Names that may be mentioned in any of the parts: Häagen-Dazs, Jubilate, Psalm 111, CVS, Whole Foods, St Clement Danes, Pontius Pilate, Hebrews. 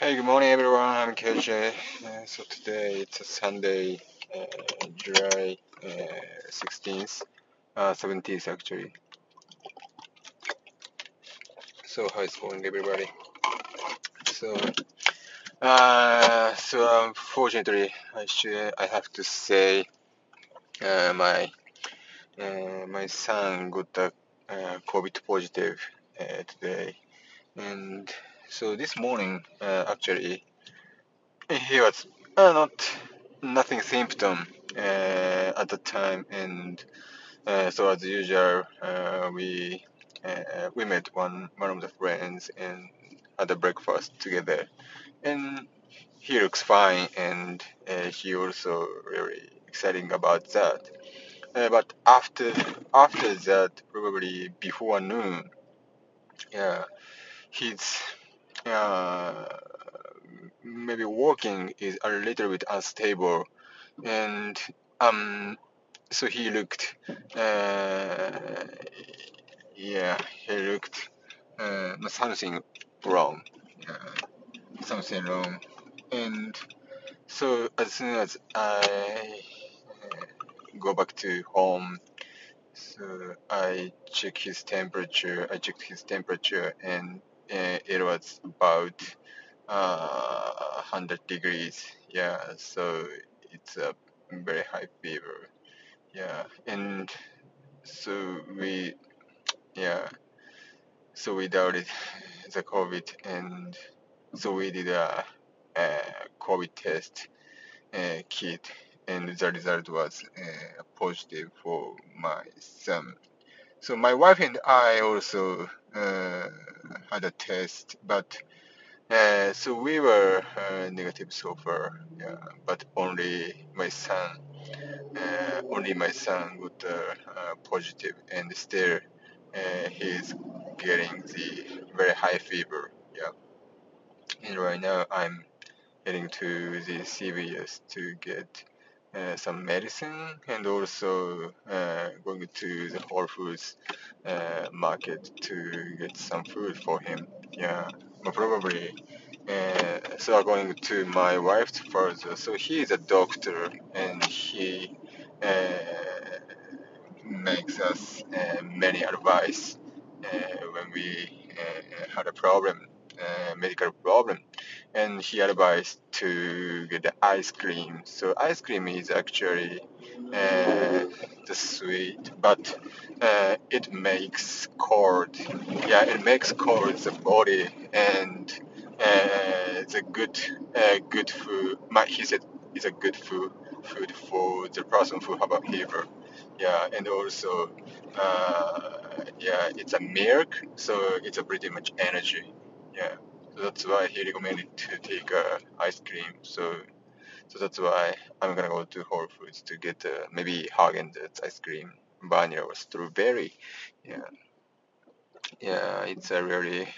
Hey, good morning everyone, I'm KJ. So today it's Sunday, July 16th, 17th actually. So how is going everybody? So unfortunately, I have to say my son got a COVID positive today, and so this morning, actually, he was nothing symptom at the time, and so as usual, we met one of the friends and had a breakfast together, and he looks fine, and he also really exciting about that. But after that, probably before noon, his maybe walking is a little bit unstable, and so he looked something wrong, and so as soon as I go back to home, so I check his temperature. And it was about 100 degrees, so it's a very high fever, and so we doubted the COVID, and so we did a COVID test kit, and the result was positive for my son. So my wife and I also had a test, but so we were negative so far. But only my son got positive, and still he's getting the very high fever. And right now I'm heading to the CVS to get some medicine, and also going to the Whole Foods market to get some food for him. But probably so I'm going to my wife further. So he is a doctor, and he makes us many advice when we had a problem, medical problem, and he advised to get the ice cream. So ice cream is actually the sweet, but it makes cold. It makes cold the body, and it's a good food. He said it's a good food for the person who have a fever. And also it's a milk, so it's a pretty much energy. So that's why he recommended to take ice cream. So that's why I'm gonna go to Whole Foods to get maybe Häagen-Dazs ice cream, vanilla or strawberry. It's a really.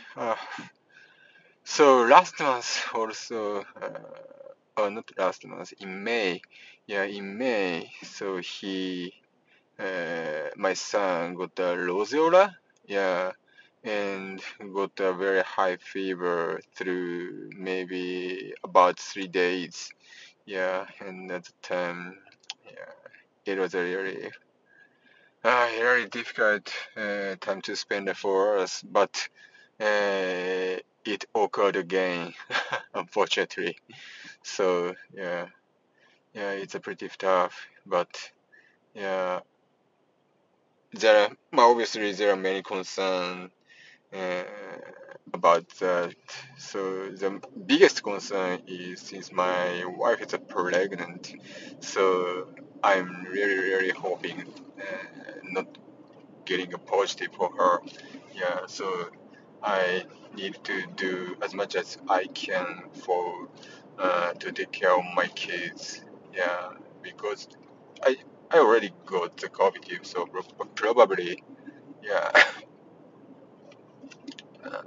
So last month also, or not last month, in May. So my son got the roseola. And got a very high fever through maybe about 3 days, and at the time, it was a really difficult time to spend for us, but it occurred again, unfortunately. So it's a pretty tough, but there are many concerns about that. So the biggest concern is, since my wife is pregnant, so I'm really hoping not getting a positive for her. So I need to do as much as I can for to take care of my kids. Because I already got the COVID, so probably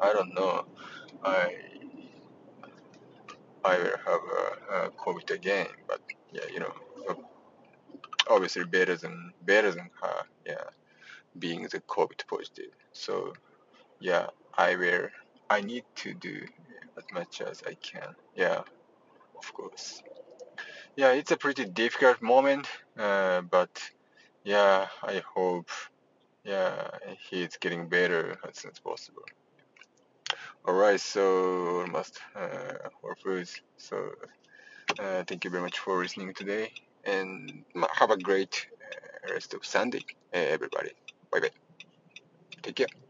I don't know. I will have a COVID again, but obviously better than her. Being the COVID positive. So I need to do as much as I can. Yeah, of course. Yeah, it's a pretty difficult moment, but yeah, I hope he's getting better as soon as possible. Alright, so almost Whole Foods. So thank you very much for listening today, and have a great rest of Sunday, everybody. Bye bye. Take care.